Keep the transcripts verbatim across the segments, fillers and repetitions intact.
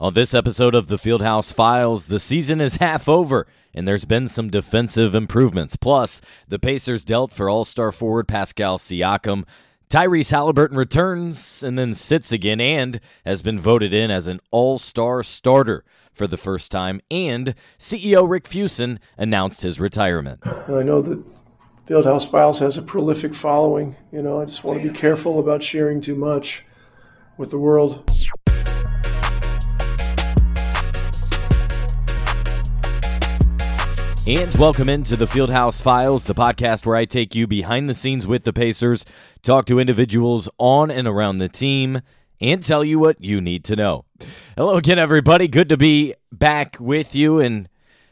On this episode of the Fieldhouse Files, the season is half over, and there's been some defensive improvements. Plus, the Pacers dealt for all-star forward Pascal Siakam. Tyrese Haliburton returns and then sits again and has been voted in as an all-star starter for the first time. And C E O Rick Fuson announced his retirement. I know that Fieldhouse Files has a prolific following. You know, I just want to be careful about sharing too much with the world. And welcome into the Fieldhouse Files, the podcast where I take you behind the scenes with the Pacers, talk to individuals on and around the team, and tell you what you need to know. Hello again, everybody. Good to be back with you, and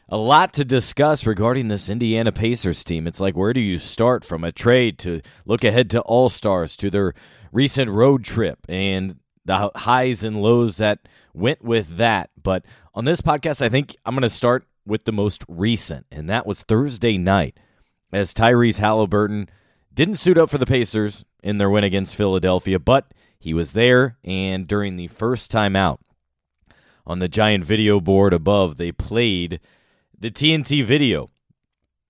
a lot to discuss regarding this Indiana Pacers team. It's like, where do you start from a trade to look ahead to All-Stars, to their recent road trip, and the highs and lows that went with that. But on this podcast, I think I'm going to start with the most recent, and that was Thursday night, as Tyrese Haliburton didn't suit up for the Pacers in their win against Philadelphia, but he was there, and during the first timeout on the giant video board above, they played the T N T video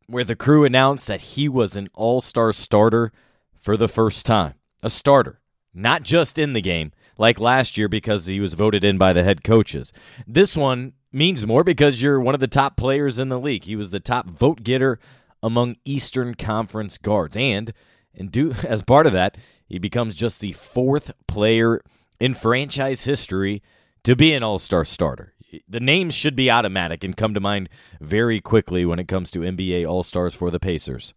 where the crew announced that he was an all-star starter for the first time. A starter, not just in the game, like last year because he was voted in by the head coaches. This one means more because you're one of the top players in the league. He was the top vote-getter among Eastern Conference guards. And, and do, as part of that, he becomes just the fourth player in franchise history to be an all-star starter. The names should be automatic and come to mind very quickly when it comes to N B A all-stars for the Pacers.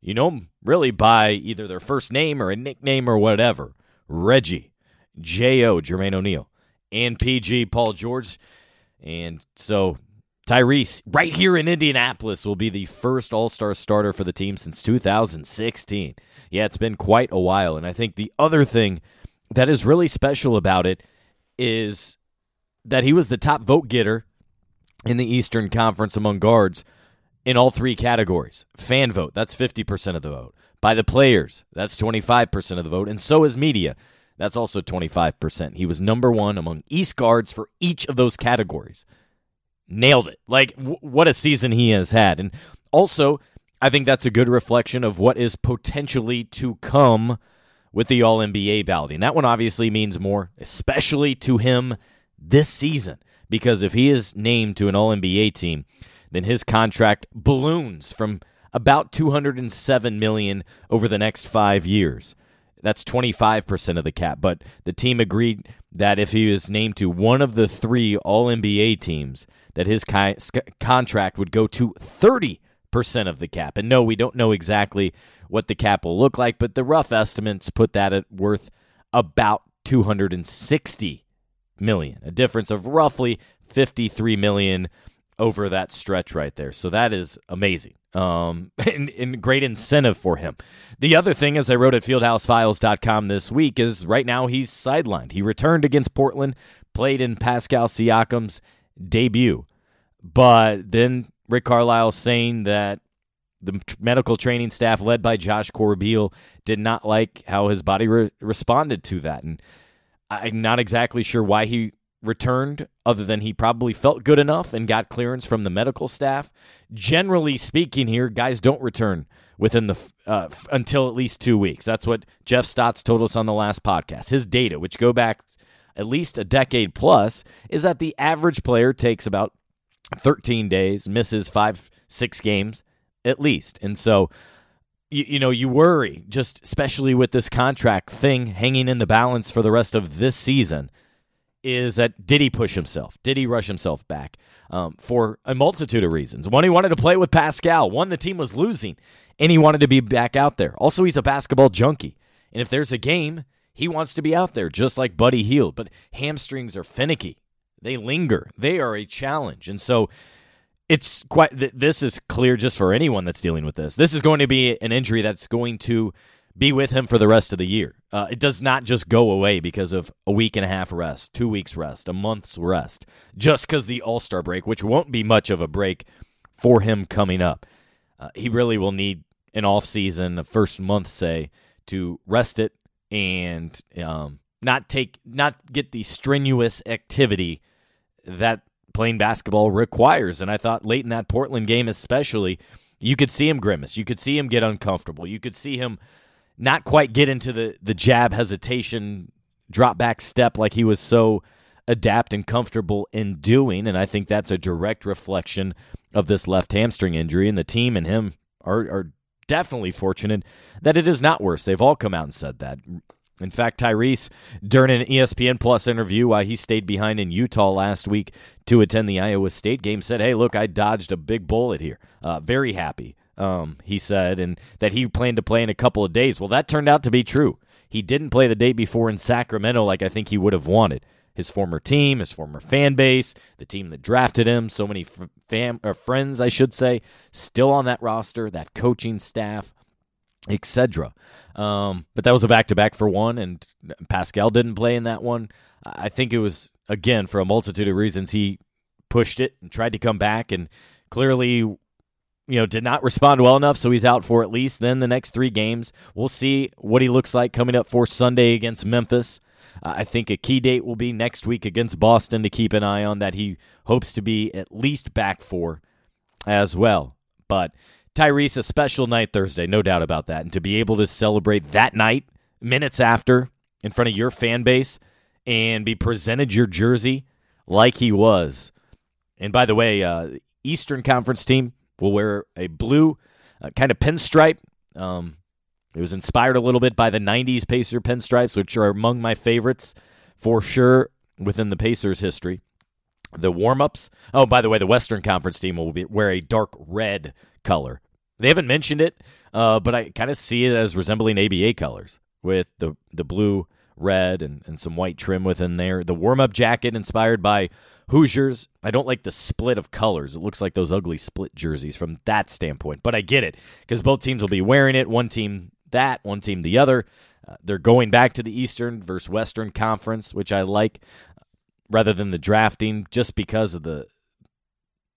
You know them really by either their first name or a nickname or whatever. Reggie, J O, Jermaine O'Neal, and P G, Paul George. And so Tyrese, right here in Indianapolis, will be the first all-star starter for the team since two thousand sixteen. Yeah, it's been quite a while. And I think the other thing that is really special about it is that he was the top vote-getter in the Eastern Conference among guards in all three categories. Fan vote, that's fifty percent of the vote. By the players, that's twenty-five percent of the vote. And so is media. That's also twenty-five percent. He was number one among East guards for each of those categories. Nailed it. Like, w- what a season he has had. And also, I think that's a good reflection of what is potentially to come with the All N B A ballot. And that one obviously means more, especially to him this season. Because if he is named to an All N B A team, then his contract balloons from about two hundred seven million dollars over the next five years. That's twenty-five percent of the cap, but the team agreed that if he was named to one of the three All N B A teams, that his ki- sc- contract would go to thirty percent of the cap. And no, we don't know exactly what the cap will look like, but the rough estimates put that at worth about two hundred sixty million dollars, a difference of roughly fifty-three million dollars over that stretch right there. So that is amazing. Um, and, and great incentive for him. The other thing, as I wrote at fieldhouse files dot com this week, is right now he's sidelined. He returned against Portland, played in Pascal Siakam's debut. But then Rick Carlisle saying that the medical training staff led by Josh Corbeil did not like how his body re- responded to that. And I'm not exactly sure why he returned, other than he probably felt good enough and got clearance from the medical staff. Generally speaking here, guys don't return within the uh, f- until at least two weeks. That's what Jeff Stotts told us on the last podcast. His data, which go back at least a decade plus, is that the average player takes about thirteen days, misses five, six games at least. And so, you, you know, you worry, just especially with this contract thing hanging in the balance for the rest of this season, is that did he push himself? Did he rush himself back? Um, for a multitude of reasons. One, he wanted to play with Pascal. One, the team was losing, and he wanted to be back out there. Also, he's a basketball junkie, and if there's a game, he wants to be out there, just like Buddy Hield. But hamstrings are finicky. They linger. They are a challenge, and so it's quite. Th- this is clear just for anyone that's dealing with this. This is going to be an injury that's going to be with him for the rest of the year. Uh, it does not just go away because of a week and a half rest, two weeks rest, a month's rest, just because the All-Star break, which won't be much of a break for him coming up. Uh, he really will need an offseason, a first month, say, to rest it and um, not take, not get the strenuous activity that playing basketball requires. And I thought late in that Portland game especially, you could see him grimace. You could see him get uncomfortable. You could see him not quite get into the, the jab hesitation, drop back step like he was so adept and comfortable in doing. And I think that's a direct reflection of this left hamstring injury. And the team and him are, are definitely fortunate that it is not worse. They've all come out and said that. In fact, Tyrese, during an E S P N Plus interview while he stayed behind in Utah last week to attend the Iowa State game, said, hey, look, I dodged a big bullet here. Uh, very happy, um, he said, and that he planned to play in a couple of days. Well, that turned out to be true. He didn't play the day before in Sacramento like I think he would have wanted. His former team, his former fan base, the team that drafted him, so many fam or friends, I should say, still on that roster, that coaching staff, et cetera. Um, but that was a back-to-back for one, and Pascal didn't play in that one. I think it was, again, for a multitude of reasons, he pushed it and tried to come back and clearly, you know, did not respond well enough, so he's out for at least then the next three games. We'll see what he looks like coming up for Sunday against Memphis. Uh, I think a key date will be next week against Boston to keep an eye on that he hopes to be at least back for as well. But Tyrese, a special night Thursday, no doubt about that. And to be able to celebrate that night, minutes after, in front of your fan base, and be presented your jersey like he was. And by the way, uh, Eastern Conference team will wear a blue uh, kind of pinstripe. Um, it was inspired a little bit by the nineties Pacer pinstripes, which are among my favorites for sure within the Pacers' history. The warm-ups. Oh, by the way, the Western Conference team will be, wear a dark red color. They haven't mentioned it, uh, but I kind of see it as resembling A B A colors with the, the blue, red, and, and some white trim within there. The warm-up jacket inspired by Hoosiers. I don't like the split of colors. It looks like those ugly split jerseys from that standpoint, but I get it because both teams will be wearing it. One team that, one team the other. Uh, they're going back to the Eastern versus Western Conference, which I like, rather than the drafting, just because of the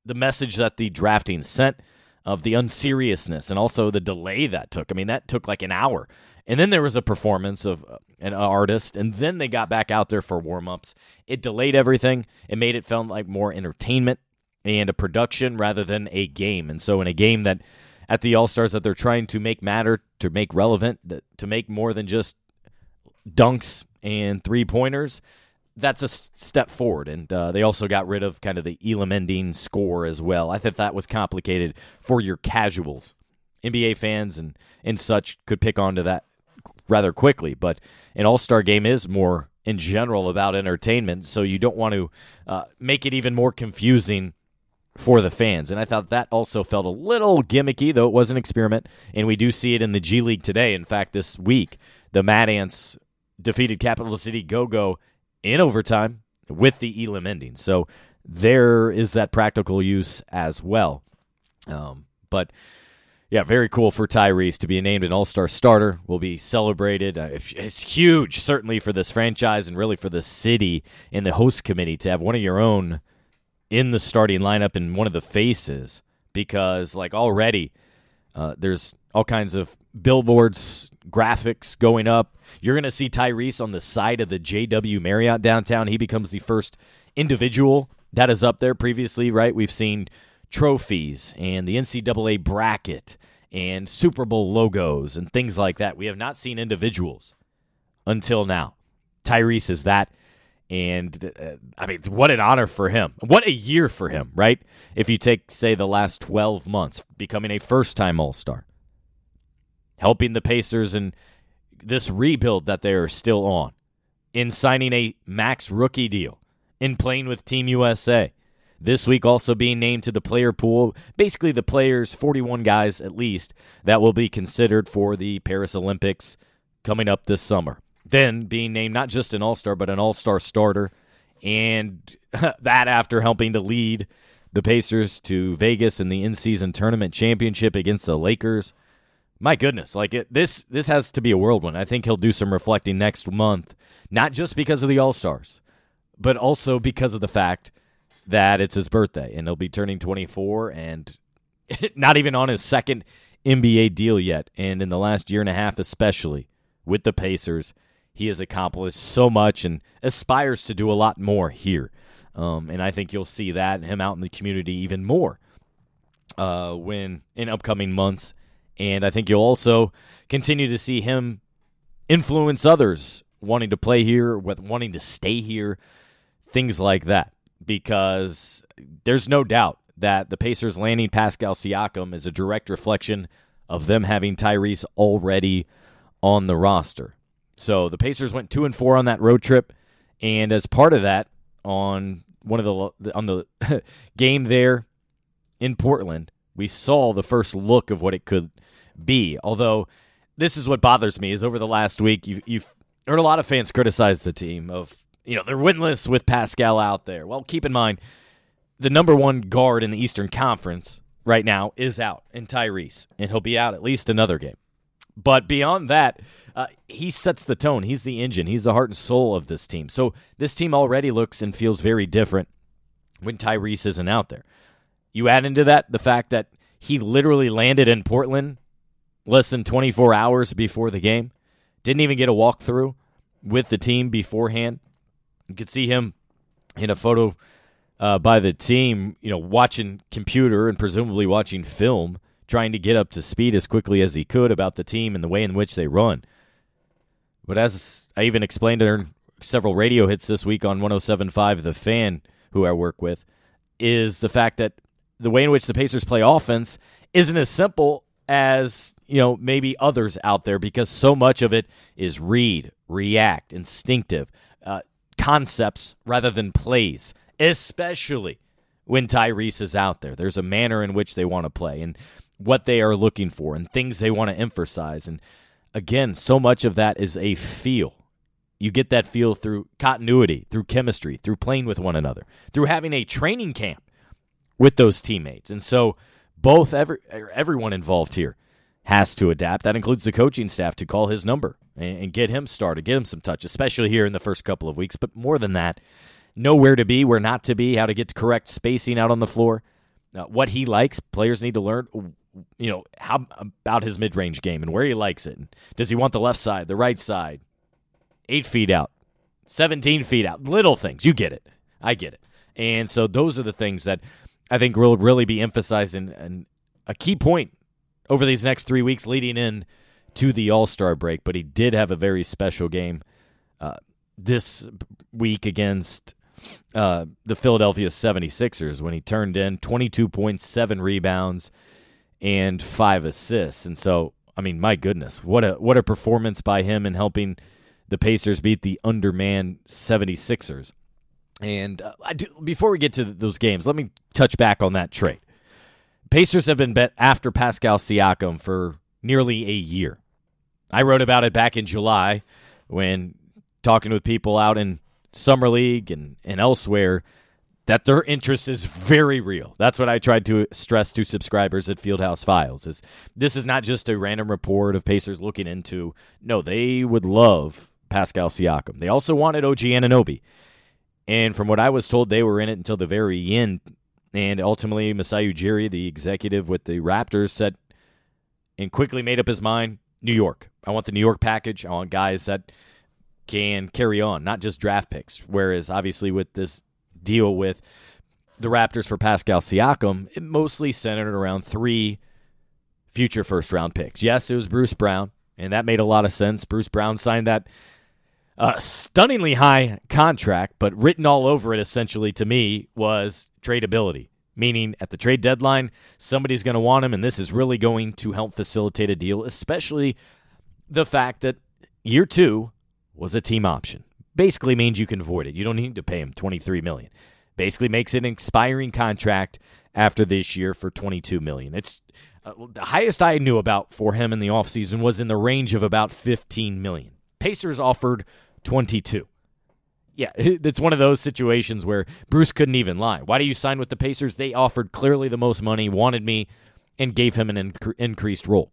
the message that the drafting sent, of the unseriousness and also the delay that took. I mean, that took like an hour. And then there was a performance of an artist, and then they got back out there for warm-ups. It delayed everything. It made it feel like more entertainment and a production rather than a game. And so in a game that at the All-Stars that they're trying to make matter, to make relevant, to make more than just dunks and three-pointers, that's a step forward, and uh, they also got rid of kind of the Elam-ending score as well. I thought that was complicated for your casuals. N B A fans and, and such could pick onto that rather quickly, but an All-Star game is more in general about entertainment, so you don't want to uh, make it even more confusing for the fans, and I thought that also felt a little gimmicky, though it was an experiment, and we do see it in the G League today. In fact, this week, the Mad Ants defeated Capital City Go-Go in overtime with the Elam ending. So there is that practical use as well. Um, but, yeah, very cool for Tyrese to be named an all-star starter. Will be celebrated. Uh, it's huge, certainly, for this franchise and really for the city and the host committee to have one of your own in the starting lineup and one of the faces, because, like, already uh, there's all kinds of billboards, graphics going up. You're going to see Tyrese on the side of the J W Marriott downtown. He becomes the first individual that is up there. Previously, right, we've seen trophies and the N C double A bracket and Super Bowl logos and things like that. We have not seen individuals until now. Tyrese is that. And, uh, I mean, what an honor for him. What a year for him, right? If you take, say, the last twelve months, becoming a first-time All-Star, helping the Pacers in this rebuild that they are still on, in signing a max rookie deal, in playing with Team U S A. This week also being named to the player pool, basically the players, forty-one guys at least, that will be considered for the Paris Olympics coming up this summer. Then being named not just an all-star, but an all-star starter, and that after helping to lead the Pacers to Vegas in the in-season tournament championship against the Lakers. My goodness, like it, this this has to be a whirlwind. I think he'll do some reflecting next month, not just because of the All-Stars, but also because of the fact that it's his birthday, and he'll be turning twenty-four and not even on his second N B A deal yet. And in the last year and a half especially, with the Pacers, he has accomplished so much and aspires to do a lot more here. Um, and I think you'll see that him out in the community even more uh, when in upcoming months. And I think you'll also continue to see him influence others wanting to play here, with wanting to stay here, things like that. Because there's no doubt that the Pacers landing Pascal Siakam is a direct reflection of them having Tyrese already on the roster. So the Pacers went two and four on that road trip, and as part of that, on one of the on the game there in Portland, we saw the first look of what it could be. Although this is what bothers me is over the last week, you, you've heard a lot of fans criticize the team of, you know, they're winless with Pascal out there. Well, keep in mind, the number one guard in the Eastern Conference right now is out in Tyrese, and he'll be out at least another game. But beyond that, uh, he sets the tone. He's the engine. He's the heart and soul of this team. So this team already looks and feels very different when Tyrese isn't out there. You add into that the fact that he literally landed in Portland less than twenty-four hours before the game, didn't even get a walkthrough with the team beforehand. You could see him in a photo uh, by the team, you know, watching computer and presumably watching film, trying to get up to speed as quickly as he could about the team and the way in which they run. But as I even explained in several radio hits this week on one oh seven point five The Fan, who I work with, is the fact that the way in which the Pacers play offense isn't as simple as, you know, maybe others out there, because so much of it is read, react, instinctive, uh, concepts rather than plays, especially when Tyrese is out there. There's a manner in which they want to play and what they are looking for and things they want to emphasize. And again, so much of that is a feel. You get that feel through continuity, through chemistry, through playing with one another, through having a training camp with those teammates. And so both every, everyone involved here has to adapt. That includes the coaching staff to call his number and, and get him started, get him some touch, especially here in the first couple of weeks. But more than that, know where to be, where not to be, how to get the correct spacing out on the floor, uh, what he likes. Players need to learn, you know, how about his mid-range game and where he likes it. Does he want the left side, the right side, eight feet out, seventeen feet out, little things. You get it. I get it. And so those are the things that I think will really be emphasized in, in a key point over these next three weeks leading in to the All-Star break. But he did have a very special game uh, this week against uh, the Philadelphia seventy-sixers when he turned in twenty-two points, seven rebounds, and five assists. And so, I mean, my goodness, what a what a performance by him in helping the Pacers beat the undermanned seventy-sixers. And uh, I do, before we get to those games, let me touch back on that trade. Pacers have been bet after Pascal Siakam for nearly a year. I wrote about it back in July when talking with people out in Summer League and, and elsewhere that their interest is very real. That's what I tried to stress to subscribers at Fieldhouse Files. Is this is not just a random report of Pacers looking into. No, they would love Pascal Siakam. They also wanted O G Anunobi. And from what I was told, they were in it until the very end. And ultimately, Masai Ujiri, the executive with the Raptors, said and quickly made up his mind, New York. I want the New York package. I want guys that can carry on, not just draft picks. Whereas, obviously, with this deal with the Raptors for Pascal Siakam, it mostly centered around three future first-round picks. Yes, it was Bruce Brown, and that made a lot of sense. Bruce Brown signed that A stunningly high contract, but written all over it essentially to me was tradability, meaning at the trade deadline, somebody's going to want him, and this is really going to help facilitate a deal, especially the fact that year two was a team option. Basically means you can void it. You don't need to pay him twenty-three million dollars. Basically makes it an expiring contract after this year for twenty-two million dollars. It's uh, the highest I knew about for him in the offseason was in the range of about fifteen million dollars. Pacers offered twenty-two. Yeah, it's one of those situations where Bruce couldn't even lie. Why do you sign with the Pacers? They offered clearly the most money, wanted me, and gave him an inc- increased role.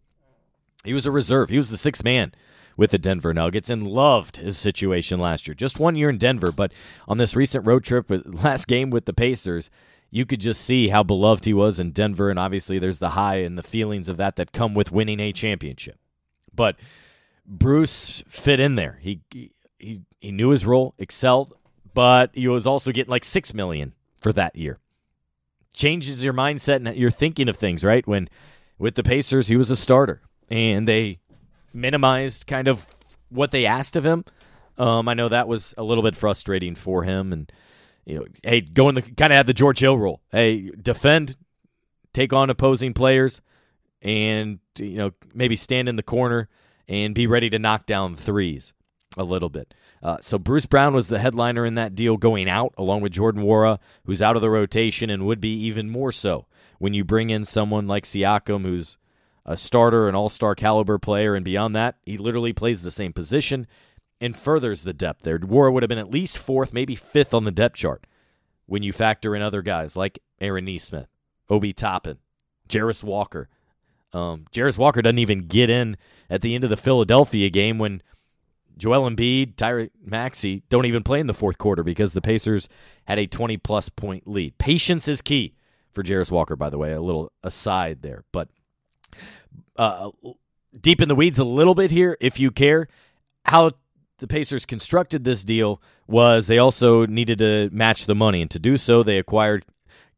He was a reserve. He was the sixth man with the Denver Nuggets and loved his situation last year. Just one year in Denver, but on this recent road trip, last game with the Pacers, you could just see how beloved he was in Denver, and obviously there's the high and the feelings of that that come with winning a championship. But Bruce fit in there. He... He he knew his role, excelled, but he was also getting like six million dollars for that year. Changes your mindset and your thinking of things, right? When with the Pacers, he was a starter, and they minimized kind of what they asked of him. Um, I know that was a little bit frustrating for him, and you know, hey, go in the kind of had the George Hill rule. Hey, defend, take on opposing players, and you know, maybe stand in the corner and be ready to knock down threes a little bit. Uh, so Bruce Brown was the headliner in that deal going out, along with Jordan Nwora, who's out of the rotation and would be even more so when you bring in someone like Siakam, who's a starter, an all-star caliber player, and beyond that, he literally plays the same position and furthers the depth there. Nwora would have been at least fourth, maybe fifth on the depth chart when you factor in other guys like Aaron Nesmith, Obi Toppin, Jarace Walker. Um, Jarace Walker doesn't even get in at the end of the Philadelphia game when Joel Embiid, Tyrese Maxey don't even play in the fourth quarter because the Pacers had a twenty-plus point lead. Patience is key for Jarace Walker, by the way, a little aside there. But uh, deep in the weeds a little bit here, if you care, how the Pacers constructed this deal was they also needed to match the money, and to do so they acquired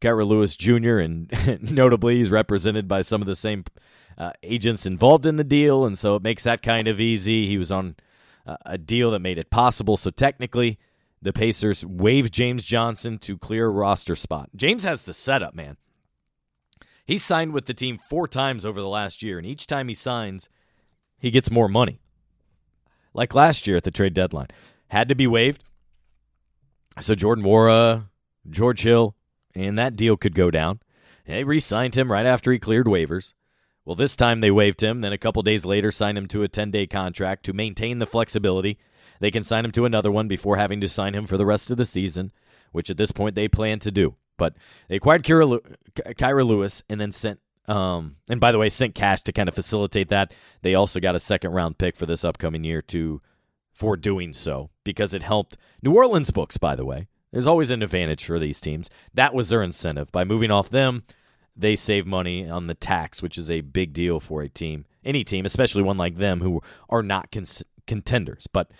Kira Lewis Junior, and notably he's represented by some of the same uh, agents involved in the deal, and so it makes that kind of easy. He was on uh, a deal that made it possible, so technically the Pacers waived James Johnson to clear a roster spot. James has the setup, man. He signed with the team four times over the last year, and each time he signs, he gets more money. Like last year at the trade deadline. Had to be waived. So Jordan Nwora, George Hill, and that deal could go down. They re-signed him right after he cleared waivers. Well, this time they waived him, then a couple days later signed him to a ten-day contract to maintain the flexibility. They can sign him to another one before having to sign him for the rest of the season, which at this point they plan to do. But they acquired Kira, Lu- Kira Lewis and then sent Um, and by the way, sent cash to kind of facilitate that. They also got a second-round pick for this upcoming year to for doing so because it helped New Orleans books, by the way. There's always an advantage for these teams. That was their incentive. By moving off them, they save money on the tax, which is a big deal for a team, any team, especially one like them who are not con- contenders. But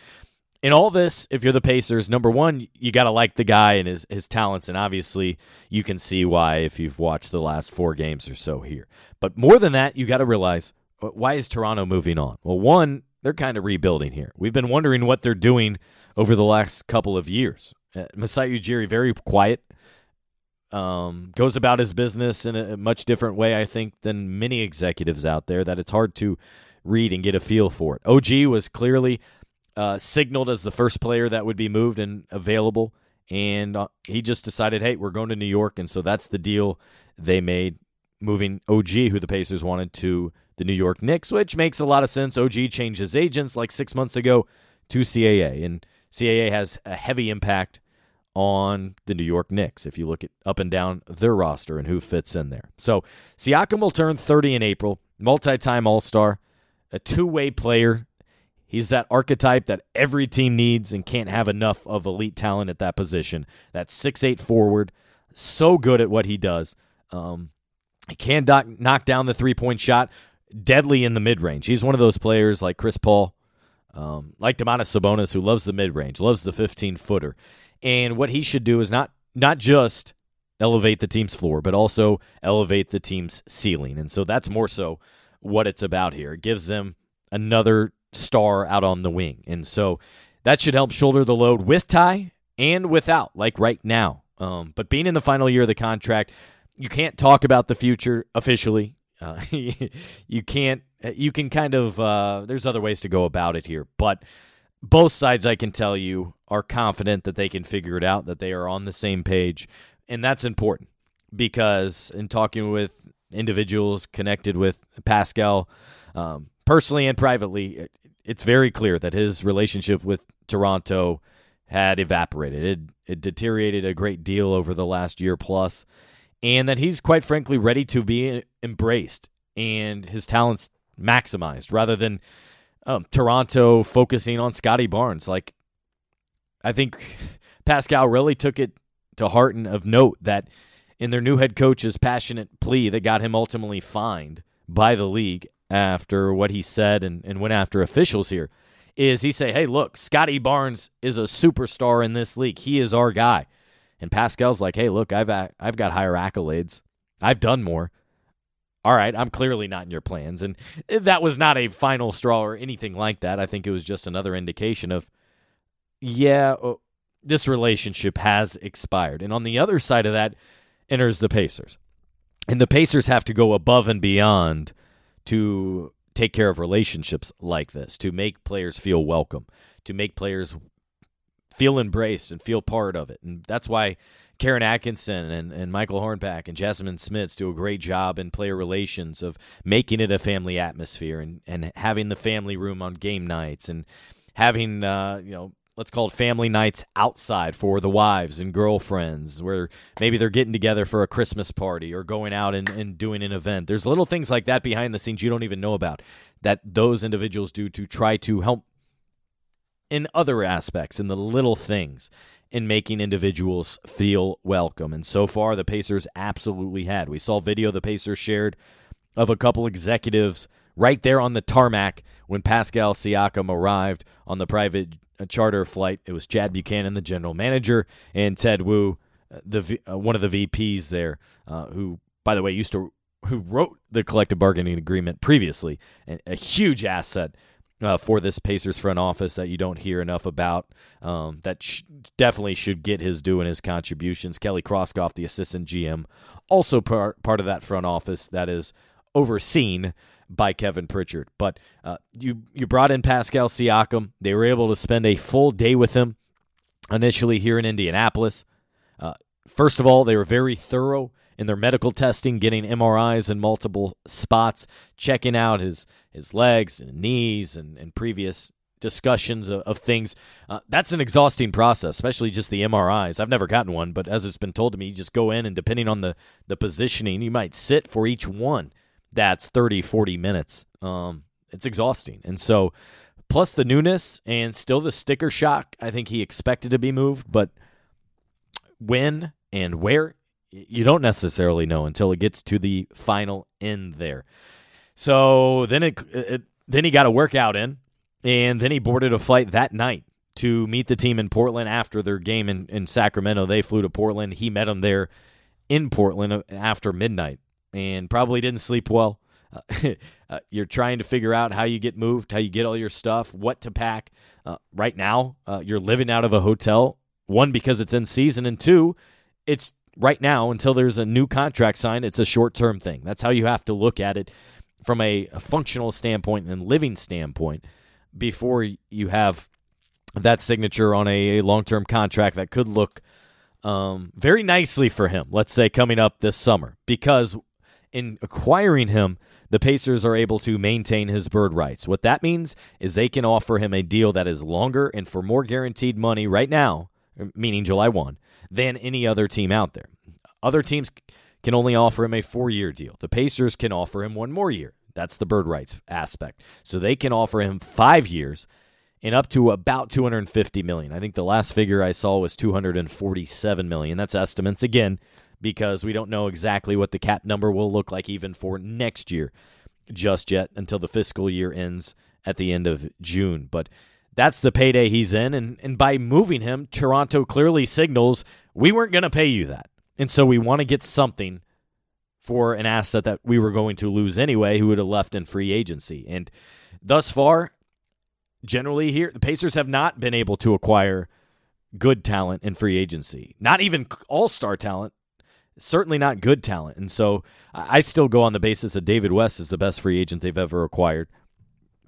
in all this, if you're the Pacers, number one, you got to like the guy and his, his talents, and obviously you can see why if you've watched the last four games or so here. But more than that, you got to realize, why is Toronto moving on? Well, one, they're kind of rebuilding here. We've been wondering what they're doing over the last couple of years. Uh, Masai Ujiri, very quiet, um, goes about his business in a much different way, I think, than many executives out there, that it's hard to read and get a feel for it. O G was clearly Uh, signaled as the first player that would be moved and available, and uh, he just decided, hey, we're going to New York, and so that's the deal they made, moving O G, who the Pacers wanted, to the New York Knicks, which makes a lot of sense. O G changed his agents like six months ago to C A A, and C A A has a heavy impact on the New York Knicks if you look at up and down their roster and who fits in there. So Siakam will turn thirty in April, multi-time All-Star, a two-way player. He's that archetype that every team needs and can't have enough of elite talent at that position. That six eight forward, so good at what he does. Um, he can doc- knock down the three-point shot, deadly in the mid-range. He's one of those players like Chris Paul, um, like Domantas Sabonis, who loves the mid-range, loves the fifteen-footer. And what he should do is not not just elevate the team's floor, but also elevate the team's ceiling. And so that's more so what it's about here. It gives them another star out on the wing, and so that should help shoulder the load with Ty and without, like right now. Um, but being in the final year of the contract, you can't talk about the future officially. Uh, you can't. You can kind of. Uh, there's other ways to go about it here, but both sides, I can tell you, are confident that they can figure it out, that they are on the same page, and that's important because in talking with individuals connected with Pascal, um, personally and privately, It, It's very clear that his relationship with Toronto had evaporated. It, it deteriorated a great deal over the last year plus, and that he's quite frankly ready to be embraced and his talents maximized rather than um, Toronto focusing on Scotty Barnes. Like, I think Pascal really took it to heart, and of note that in their new head coach's passionate plea that got him ultimately fined by the league after what he said and, and went after officials here, is he say, hey, look, Scotty Barnes is a superstar in this league. He is our guy. And Pascal's like, hey, look, I've I've got higher accolades. I've done more. All right, I'm clearly not in your plans. And that was not a final straw or anything like that. I think it was just another indication of, yeah, this relationship has expired. And on the other side of that enters the Pacers. And the Pacers have to go above and beyond to take care of relationships like this, to make players feel welcome, to make players feel embraced and feel part of it. And that's why Karen Atkinson and, and Michael Hornback and Jasmine Smits do a great job in player relations of making it a family atmosphere and, and having the family room on game nights and having, uh, you know, let's call it family nights outside for the wives and girlfriends where maybe they're getting together for a Christmas party or going out and, and doing an event. There's little things like that behind the scenes you don't even know about that those individuals do to try to help in other aspects, in the little things, in making individuals feel welcome. And so far, the Pacers absolutely had. We saw video the Pacers shared of a couple executives right there on the tarmac when Pascal Siakam arrived on the private charter flight. It was Chad Buchanan, the general manager, and Ted Wu, the uh, one of the V Ps there, uh, who, by the way, used to who wrote the collective bargaining agreement previously, and a huge asset Uh, for this Pacers front office that you don't hear enough about, um, that sh- definitely should get his due and his contributions. Kelly Kroskoff, the assistant G M, also par- part of that front office that is overseen by Kevin Pritchard. But uh, you you brought in Pascal Siakam. They were able to spend a full day with him initially here in Indianapolis. Uh, first of all, they were very thorough in their medical testing, getting M R Is in multiple spots, checking out his his legs and knees and, and previous discussions of, of things. Uh, that's an exhausting process, especially just the M R Is. I've never gotten one, but as it's been told to me, you just go in and depending on the, the positioning, you might sit for each one. That's thirty, forty minutes. Um, it's exhausting. And so plus the newness and still the sticker shock, I think he expected to be moved, but when and where, you don't necessarily know until it gets to the final end there. So then it, it then he got a workout in, and then he boarded a flight that night to meet the team in Portland after their game in, in Sacramento. They flew to Portland. He met them there in Portland after midnight and probably didn't sleep well. Uh, you're trying to figure out how you get moved, how you get all your stuff, what to pack. Uh, right now, uh, you're living out of a hotel, one, because it's in season, and two, it's right now, until there's a new contract signed, it's a short-term thing. That's how you have to look at it from a, a functional standpoint and living standpoint before you have that signature on a, a long-term contract that could look um, very nicely for him, let's say, coming up this summer. Because in acquiring him, the Pacers are able to maintain his bird rights. What that means is they can offer him a deal that is longer and for more guaranteed money right now, meaning July first, than any other team out there. Other teams can only offer him a four-year deal. The Pacers can offer him one more year. That's the bird rights aspect. So they can offer him five years and up to about two hundred fifty million dollars. I think the last figure I saw was two hundred forty-seven million dollars. That's estimates, again, because we don't know exactly what the cap number will look like even for next year just yet until the fiscal year ends at the end of June. But that's the payday he's in, and, and by moving him, Toronto clearly signals we weren't going to pay you that, and so we want to get something for an asset that we were going to lose anyway who would have left in free agency. And thus far, generally here, the Pacers have not been able to acquire good talent in free agency, not even all-star talent, certainly not good talent. And so I still go on the basis that David West is the best free agent they've ever acquired.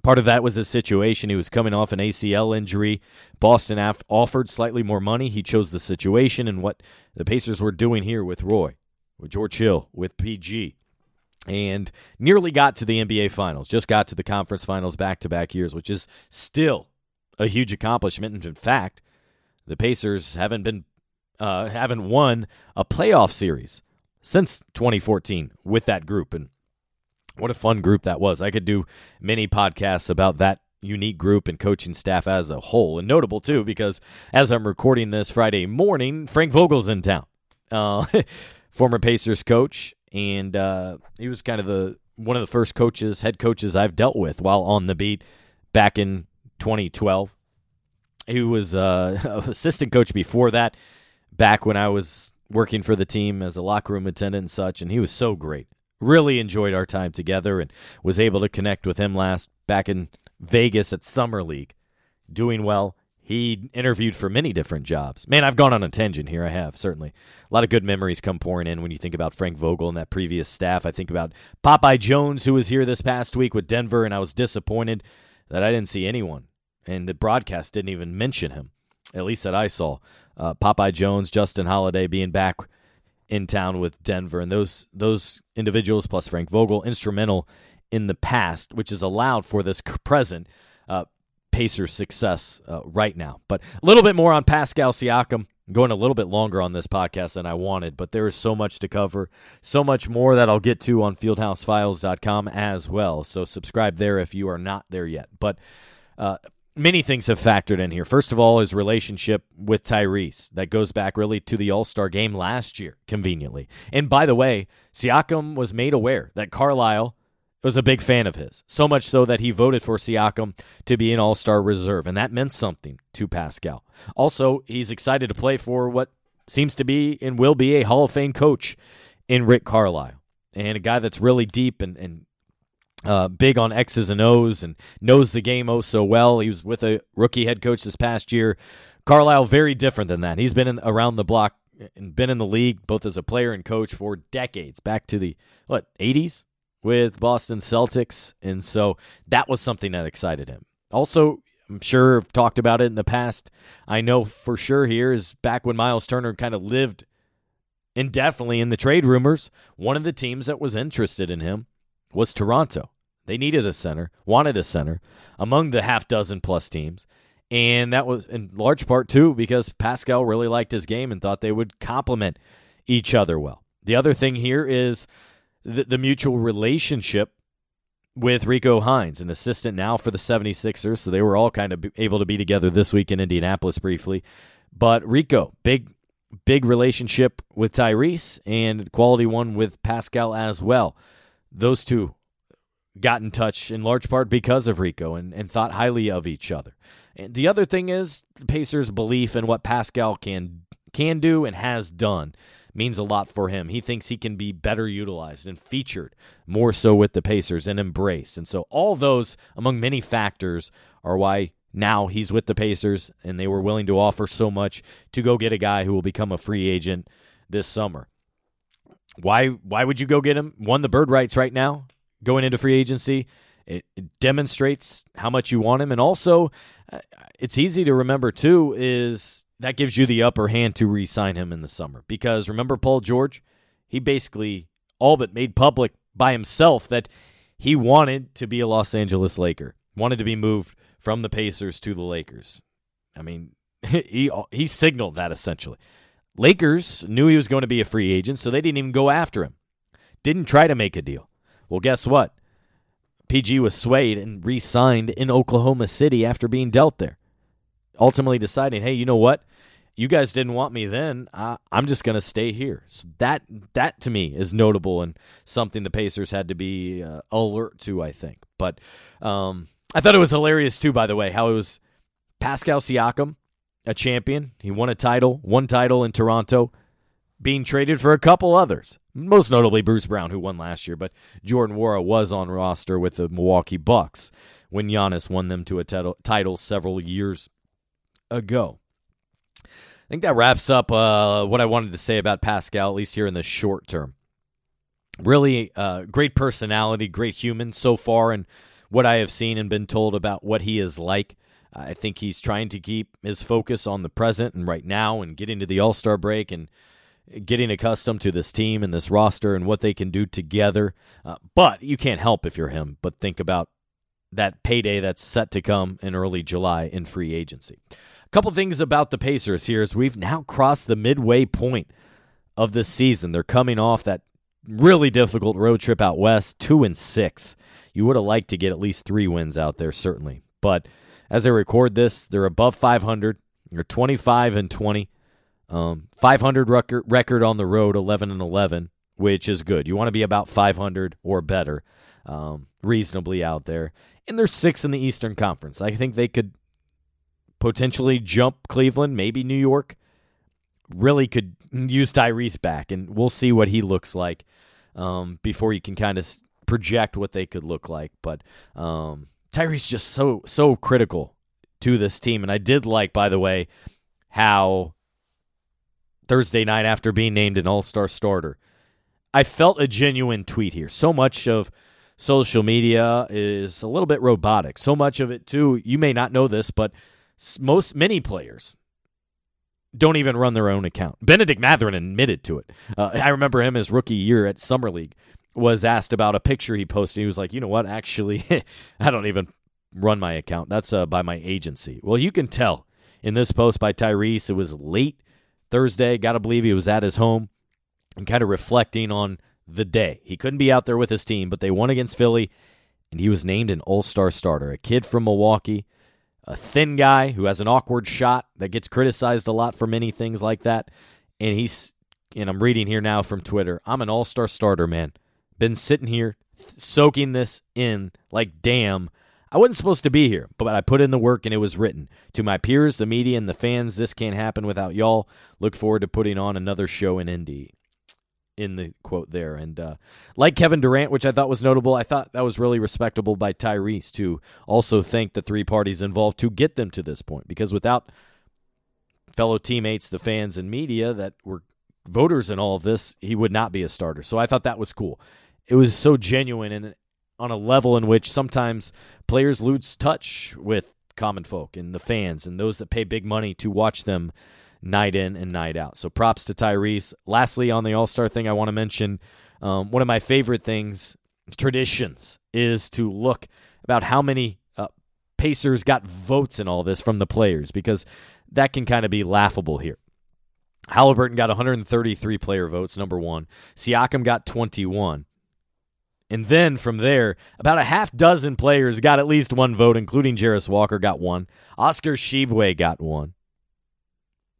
Part of that was his situation. He was coming off an A C L injury. Boston af- offered slightly more money. He chose the situation and what the Pacers were doing here with Roy, with George Hill, with P G, and nearly got to the N B A Finals, just got to the conference finals back-to-back years, which is still a huge accomplishment. And in fact, the Pacers haven't been uh, haven't won a playoff series since twenty fourteen with that group, and what a fun group that was. I could do many podcasts about that unique group and coaching staff as a whole. And notable, too, because as I'm recording this Friday morning, Frank Vogel's in town, uh, former Pacers coach. And uh, he was kind of the one of the first coaches, head coaches I've dealt with while on the beat back in twenty twelve. He was uh, assistant coach before that, back when I was working for the team as a locker room attendant and such, and he was so great. Really enjoyed our time together and was able to connect with him last back in Vegas at Summer League. Doing well. He interviewed for many different jobs. Man, I've gone on a tangent here. I have, certainly. A lot of good memories come pouring in when you think about Frank Vogel and that previous staff. I think about Popeye Jones, who was here this past week with Denver, and I was disappointed that I didn't see anyone. And the broadcast didn't even mention him, at least that I saw. Uh, Popeye Jones, Justin Holiday being back in town with Denver. And those those individuals, plus Frank Vogel, instrumental in the past, which has allowed for this present uh Pacers' success uh, right now. But a little bit more on Pascal Siakam. I'm going a little bit longer on this podcast than I wanted, but there is so much to cover, so much more that I'll get to on fieldhouse files dot com as well. So subscribe there if you are not there yet. But uh, many things have factored in here. First of all, his relationship with Tyrese. That goes back really to the All-Star game last year, conveniently. And by the way, Siakam was made aware that Carlisle was a big fan of his, so much so that he voted for Siakam to be an All-Star reserve, and that meant something to Pascal. Also, he's excited to play for what seems to be and will be a Hall of Fame coach in Rick Carlisle, and a guy that's really deep and, and uh, big on X's and O's and knows the game oh so well. He was with a rookie head coach this past year. Carlisle, very different than that. He's been in, around the block and been in the league both as a player and coach for decades, back to the, what, eighties? With Boston Celtics, and so that was something that excited him. Also, I'm sure I've talked about it in the past. I know for sure here is back when Miles Turner kind of lived indefinitely in the trade rumors, one of the teams that was interested in him was Toronto. They needed a center, wanted a center, among the half-dozen-plus teams, and that was in large part, too, because Pascal really liked his game and thought they would complement each other well. The other thing here is The, the mutual relationship with Rico Hines, an assistant now for the seventy-sixers, so they were all kind of able to be together this week in Indianapolis briefly. But Rico, big, big relationship with Tyrese and quality one with Pascal as well. Those two got in touch in large part because of Rico and, and thought highly of each other. And the other thing is the Pacers' belief in what Pascal can can do and has done means a lot for him. He thinks he can be better utilized and featured more so with the Pacers and embraced. And so all those, among many factors, are why now he's with the Pacers and they were willing to offer so much to go get a guy who will become a free agent this summer. Why why would you go get him? Won the bird rights right now, going into free agency. It, it demonstrates how much you want him. And also, uh, it's easy to remember, too, is that gives you the upper hand to re-sign him in the summer. Because remember Paul George? He basically all but made public by himself that he wanted to be a Los Angeles Laker, wanted to be moved from the Pacers to the Lakers. I mean, he he signaled that essentially. Lakers knew he was going to be a free agent, so they didn't even go after him. Didn't try to make a deal. Well, guess what? P G was swayed and re-signed in Oklahoma City after being dealt there. Ultimately deciding, hey, you know what? You guys didn't want me then. I, I'm just going to stay here. So that, that to me, is notable and something the Pacers had to be uh, alert to, I think. But um, I thought it was hilarious, too, by the way, how it was Pascal Siakam, a champion. He won a title, one title in Toronto, being traded for a couple others, most notably Bruce Brown, who won last year. But Jordan Nwora was on roster with the Milwaukee Bucks when Giannis won them to a title, title several years ago. I think that wraps up uh, what I wanted to say about Pascal, at least here in the short term. Really uh, great personality, great human so far, and what I have seen and been told about what he is like. I think he's trying to keep his focus on the present and right now and getting to the All-Star break and getting accustomed to this team and this roster and what they can do together. Uh, but you can't help if you're him, but think about that payday that's set to come in early July in free agency. A couple things about the Pacers here is we've now crossed the midway point of the season. They're coming off that really difficult road trip out west, two and six. You would have liked to get at least three wins out there, certainly. But as I record this, they're above five hundred. They're twenty-five and twenty. Um, five hundred record, record on the road, eleven and eleven, which is good. You want to be about five hundred or better. um, reasonably out there. And they're sixth in the Eastern Conference. I think they could potentially jump Cleveland, maybe New York. Really could use Tyrese back, and we'll see what he looks like um, before you can kind of project what they could look like. But um, Tyrese just so so critical to this team. And I did like, by the way, how Thursday night after being named an all-star starter, I felt a genuine tweet here. So much of social media is a little bit robotic. So much of it, too, you may not know this, but most many players don't even run their own account. Bennedict Mathurin admitted to it. Uh, I remember him his rookie year at Summer League was asked about a picture he posted. He was like, you know what, actually, I don't even run my account. That's uh, by my agency. Well, you can tell in this post by Tyrese, it was late Thursday. Got to believe he was at his home and kind of reflecting on the day. He couldn't be out there with his team, but they won against Philly, and he was named an all-star starter. A kid from Milwaukee, a thin guy who has an awkward shot that gets criticized a lot for many things like that. And he's, and I'm reading here now from Twitter, I'm an all-star starter, man. Been sitting here soaking this in like, damn, I wasn't supposed to be here, but I put in the work and it was written. To my peers, the media, and the fans, this can't happen without y'all. Look forward to putting on another show in Indy. In the quote there. And uh, like Kevin Durant, which I thought was notable, I thought that was really respectable by Tyrese to also thank the three parties involved to get them to this point. Because without fellow teammates, the fans, and media that were voters in all of this, he would not be a starter. So I thought that was cool. It was so genuine and on a level in which sometimes players lose touch with common folk and the fans and those that pay big money to watch them night in and night out. So props to Tyrese. Lastly, on the All-Star thing, I want to mention um, one of my favorite things, traditions, is to look about how many uh, Pacers got votes in all this from the players, because that can kind of be laughable here. Haliburton got one hundred thirty-three player votes, number one. Siakam got twenty-one. And then from there, about a half dozen players got at least one vote, including Jarace Walker got one. Oscar Tshiebwe got one.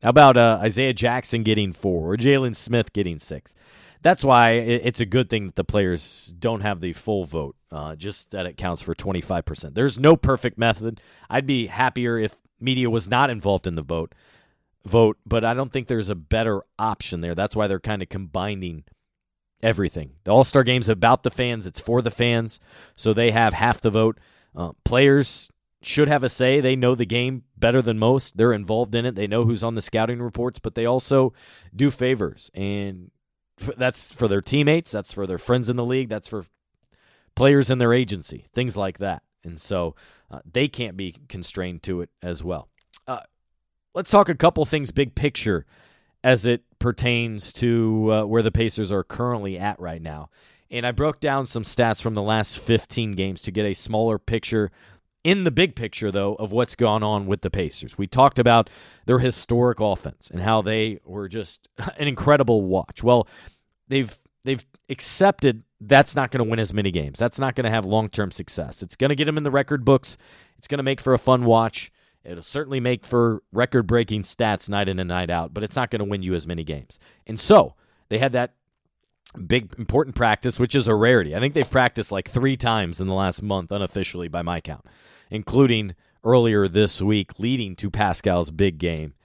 How about uh, Isaiah Jackson getting four or Jalen Smith getting six? That's why it's a good thing that the players don't have the full vote, uh, just that it counts for twenty-five percent. There's no perfect method. I'd be happier if media was not involved in the vote, vote, but I don't think there's a better option there. That's why they're kind of combining everything. The All-Star Game's about the fans. It's for the fans, so they have half the vote. Uh, players should have a say. They know the game better than most. They're involved in it. They know who's on the scouting reports, but they also do favors. And that's for their teammates. That's for their friends in the league. That's for players in their agency, things like that. And so uh, they can't be constrained to it as well. Uh, let's talk a couple things big picture as it pertains to uh, where the Pacers are currently at right now. And I broke down some stats from the last fifteen games to get a smaller picture in the big picture, though, of what's gone on with the Pacers. We talked about their historic offense and how they were just an incredible watch. Well, they've they've accepted that's not going to win as many games. That's not going to have long-term success. It's going to get them in the record books. It's going to make for a fun watch. It'll certainly make for record-breaking stats night in and night out, but it's not going to win you as many games. And so they had that big, important practice, which is a rarity. I think they've practiced like three times in the last month unofficially by my count, including earlier this week leading to Pascal's big game.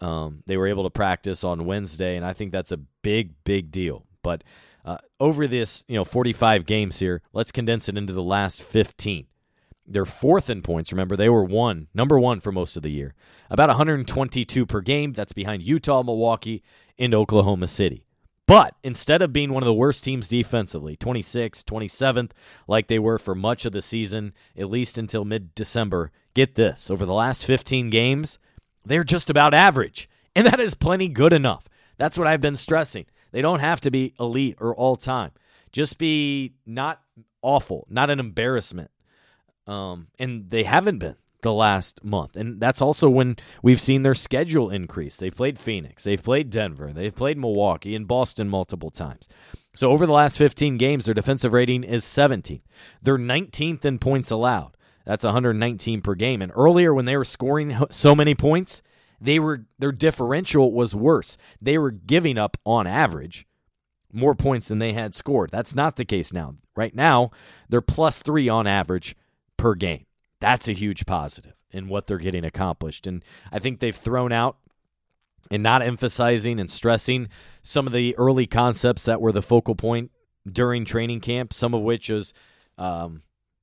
Um, they were able to practice on Wednesday, and I think that's a big, big deal. But uh, over this, you know, forty-five games here, let's condense it into the last fifteen. They're fourth in points. Remember, they were one, number one for most of the year. About one hundred twenty-two per game. That's behind Utah, Milwaukee, and Oklahoma City. But instead of being one of the worst teams defensively, twenty-sixth, twenty-seventh, like they were for much of the season, at least until mid-December, get this, over the last fifteen games, they're just about average. And that is plenty good enough. That's what I've been stressing. They don't have to be elite or all-time. Just be not awful, not an embarrassment. Um, and they haven't been the last month. And that's also when we've seen their schedule increase. They've played Phoenix. They've played Denver. They've played Milwaukee and Boston multiple times. So over the last fifteen games, their defensive rating is seventeenth. They're nineteenth in points allowed. That's one hundred nineteen per game. And earlier when they were scoring so many points, they were their differential was worse. They were giving up on average more points than they had scored. That's not the case now. Right now, they're plus three on average per game. That's a huge positive in what they're getting accomplished. And I think they've thrown out and not emphasizing and stressing some of the early concepts that were the focal point during training camp, some of which is um,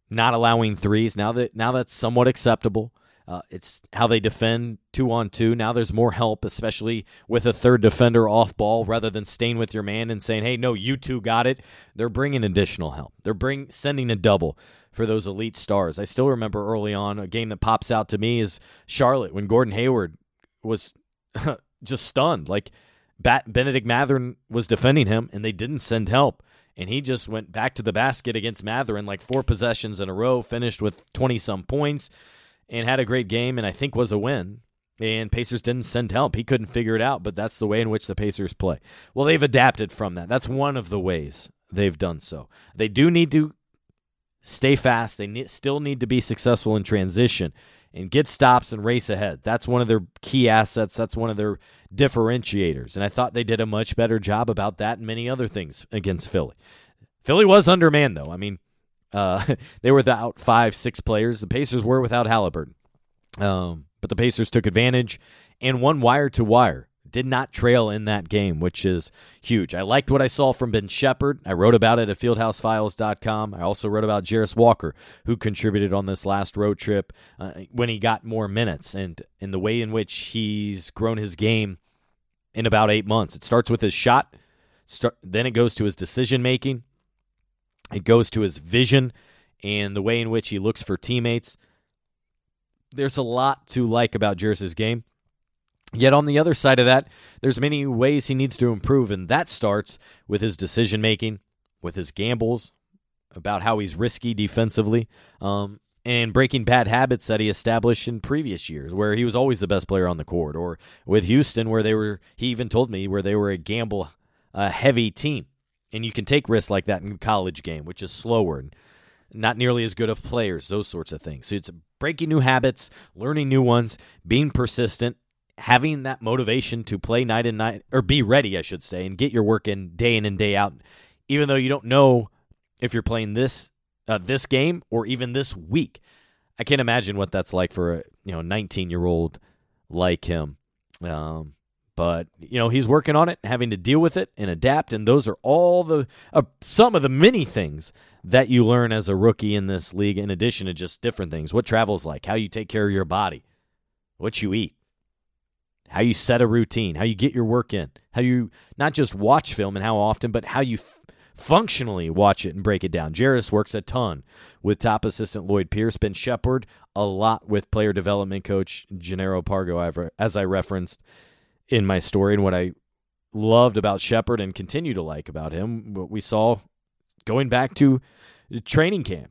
not allowing threes. Now that now that's somewhat acceptable. Uh, it's how they defend two on two. Now there's more help, especially with a third defender off ball, rather than staying with your man and saying, hey, no, you two got it. They're bringing additional help. They're bring sending a double for those elite stars. I still remember early on, a game that pops out to me is Charlotte, when Gordon Hayward was just stunned. Like Bat- Bennedict Mathurin was defending him, and they didn't send help. And he just went back to the basket against Mathurin, like four possessions in a row, finished with twenty-some points, and had a great game, and I think was a win. And Pacers didn't send help. He couldn't figure it out, but that's the way in which the Pacers play. Well, they've adapted from that. That's one of the ways they've done so. They do need to stay fast. They need, still need to be successful in transition and get stops and race ahead. That's one of their key assets. That's one of their differentiators. And I thought they did a much better job about that and many other things against Philly. Philly was undermanned, though. I mean, Uh, they were without five, six players. The Pacers were without Haliburton. Um, but the Pacers took advantage and won wire to wire. Did not trail in that game, which is huge. I liked what I saw from Ben Shepherd. I wrote about it at fieldhouse files dot com. I also wrote about Jarace Walker, who contributed on this last road trip uh, when he got more minutes, and in the way in which he's grown his game in about eight months. It starts with his shot. Start, then it goes to his decision-making. It goes to his vision and the way in which he looks for teammates. There's a lot to like about Jarace's game. Yet on the other side of that, there's many ways he needs to improve, and that starts with his decision-making, with his gambles, about how he's risky defensively, um, and breaking bad habits that he established in previous years, where he was always the best player on the court, or with Houston, where they were, he even told me, where they were a gamble-heavy uh, team. And you can take risks like that in a college game, which is slower and not nearly as good of players, those sorts of things. So it's breaking new habits, learning new ones, being persistent, having that motivation to play night and night, or be ready, I should say, and get your work in day in and day out, even though you don't know if you're playing this uh, this game or even this week. I can't imagine what that's like for a you know nineteen-year-old like him. Um But, you know, he's working on it, having to deal with it and adapt, and those are all the uh, some of the many things that you learn as a rookie in this league, in addition to just different things. What travel's like, how you take care of your body, what you eat, how you set a routine, how you get your work in, how you not just watch film and how often, but how you f- functionally watch it and break it down. Jarace works a ton with top assistant Lloyd Pierce, Ben Shepherd, a lot with player development coach Gennaro Pargo, as I referenced in my story, and what I loved about Shepherd and continue to like about him, what we saw going back to training camp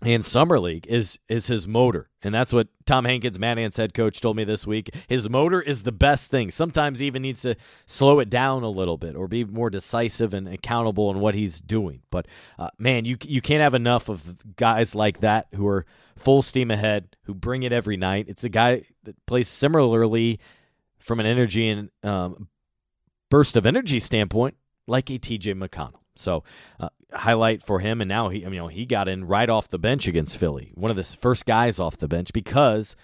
and summer league is is his motor. And that's what Tom Hankins, Mad Ants head coach, told me this week. His motor is the best thing. Sometimes he even needs to slow it down a little bit or be more decisive and accountable in what he's doing. But, uh, man, you you can't have enough of guys like that who are full steam ahead, who bring it every night. It's a guy that plays similarly from an energy and um, burst of energy standpoint, like a T J McConnell. So uh, highlight for him, and now he, you know, he got in right off the bench against Philly, one of the first guys off the bench, because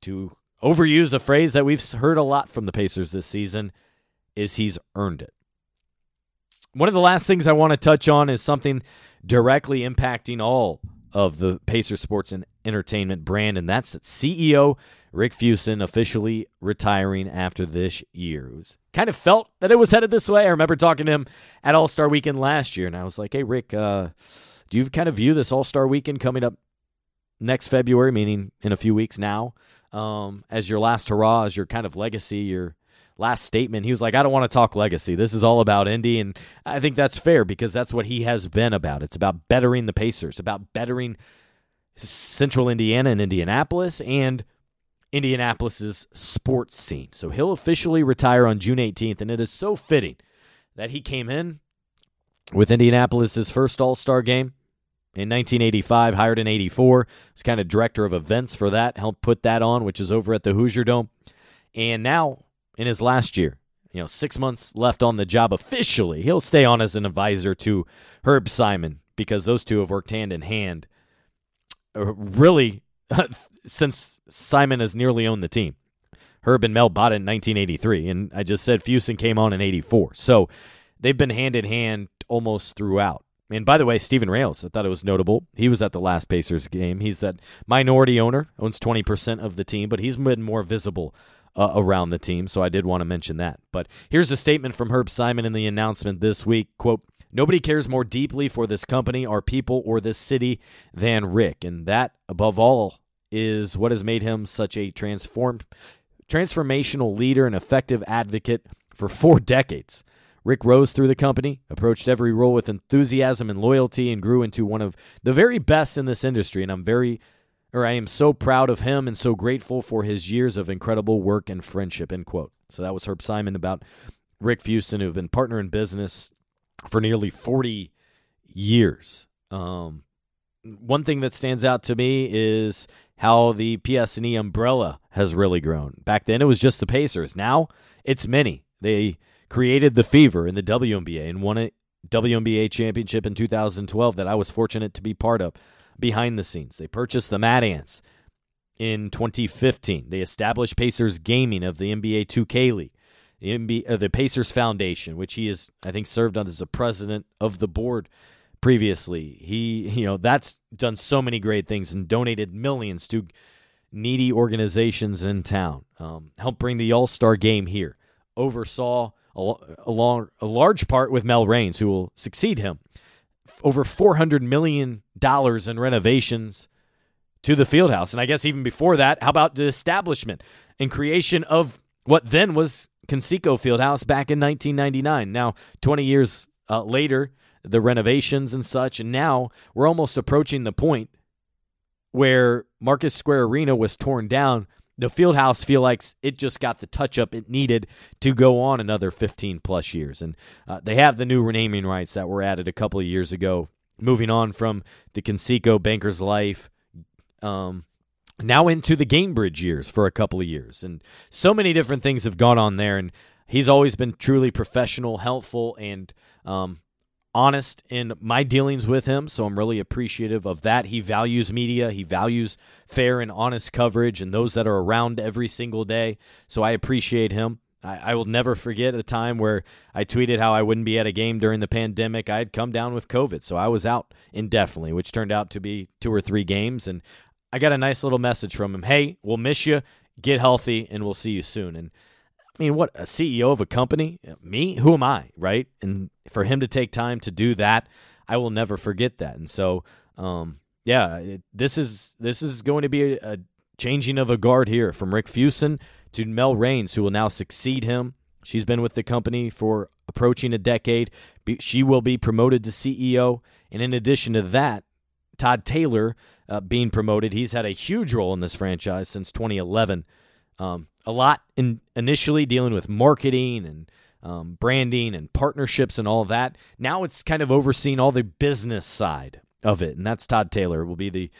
to overuse a phrase that we've heard a lot from the Pacers this season is he's earned it. One of the last things I want to touch on is something directly impacting all of the Pacers sports and entertainment brand, and that's C E O Rick Fuson officially retiring after this year. It was, kind of felt that it was headed this way. I remember talking to him at All-Star Weekend last year, and I was like, hey, Rick, uh, do you kind of view this All-Star Weekend coming up next February, meaning in a few weeks now, um, as your last hurrah, as your kind of legacy, your last statement? He was like, I don't want to talk legacy. This is all about Indy, and I think that's fair because that's what he has been about. It's about bettering the Pacers, about bettering Central Indiana and Indianapolis, and Indianapolis's sports scene. So he'll officially retire on June eighteenth, and it is so fitting that he came in with Indianapolis's first All-Star game in nineteen eighty-five, hired in eighty-four. He's kind of director of events for that, helped put that on, which is over at the Hoosier Dome. And now, in his last year, you know, six months left on the job officially, he'll stay on as an advisor to Herb Simon because those two have worked hand in hand really since Simon has nearly owned the team. Herb and Mel bought in nineteen eighty-three, and I just said Fuson came on in eighty-four. So they've been hand in hand almost throughout. And by the way, Stephen Rales, I thought it was notable. He was at the last Pacers game. He's that minority owner, owns twenty percent of the team, but he's been more visible uh, around the team, so I did want to mention that. But here's a statement from Herb Simon in the announcement this week, quote, "Nobody cares more deeply for this company, our people, or this city than Rick, and that, above all, is what has made him such a transformed, transformational leader and effective advocate for four decades. Rick rose through the company, approached every role with enthusiasm and loyalty, and grew into one of the very best in this industry. And I'm very, or I am so proud of him and so grateful for his years of incredible work and friendship," end quote. So that was Herb Simon about Rick Fuson, who have been partner in business for nearly forty years. Um, one thing that stands out to me is how the P S and E umbrella has really grown. Back then, it was just the Pacers. Now, it's many. They created the Fever in the W N B A and won a W N B A championship in two thousand twelve that I was fortunate to be part of behind the scenes. They purchased the Mad Ants in twenty fifteen. They established Pacers Gaming of the N B A two K League, the, N B A, uh, the Pacers Foundation, which he is, I think, served on as a president of the board previously. He, you know, that's done so many great things and donated millions to needy organizations in town. Um, helped bring the All-Star Game here. Oversaw along a large part with Mel Raines, who will succeed him. Over four hundred million dollars in renovations to the Fieldhouse. And I guess even before that, how about the establishment and creation of what then was Conseco Fieldhouse back in nineteen ninety-nine. Now, twenty years uh, later, the renovations and such, and now we're almost approaching the point where Marcus Square Arena was torn down. The Fieldhouse feel like it just got the touch-up it needed to go on another fifteen-plus years. And uh, they have the new renaming rights that were added a couple of years ago, moving on from the Conseco Bankers Life, um, now into the Gainbridge years for a couple of years. And so many different things have gone on there, and he's always been truly professional, helpful, and um, honest in my dealings with him, so I'm really appreciative of that. He values media. He values fair and honest coverage and those that are around every single day, so I appreciate him. I, I will never forget a time where I tweeted how I wouldn't be at a game during the pandemic. I had come down with COVID, so I was out indefinitely, which turned out to be two or three games, and I got a nice little message from him. Hey, we'll miss you. Get healthy, and we'll see you soon. And I mean, what, a C E O of a company? Me? Who am I, right? And for him to take time to do that, I will never forget that. And so, um, yeah, it, this is this is going to be a, a changing of a guard here from Rick Fuson to Mel Raines, who will now succeed him. She's been with the company for approaching a decade. Be, she will be promoted to C E O. And in addition to that, Todd Taylor uh, being promoted. He's had a huge role in this franchise since twenty eleven. Um, a lot in initially dealing with marketing and um, branding and partnerships and all that. Now it's kind of overseeing all the business side of it, and that's Todd Taylor, will be the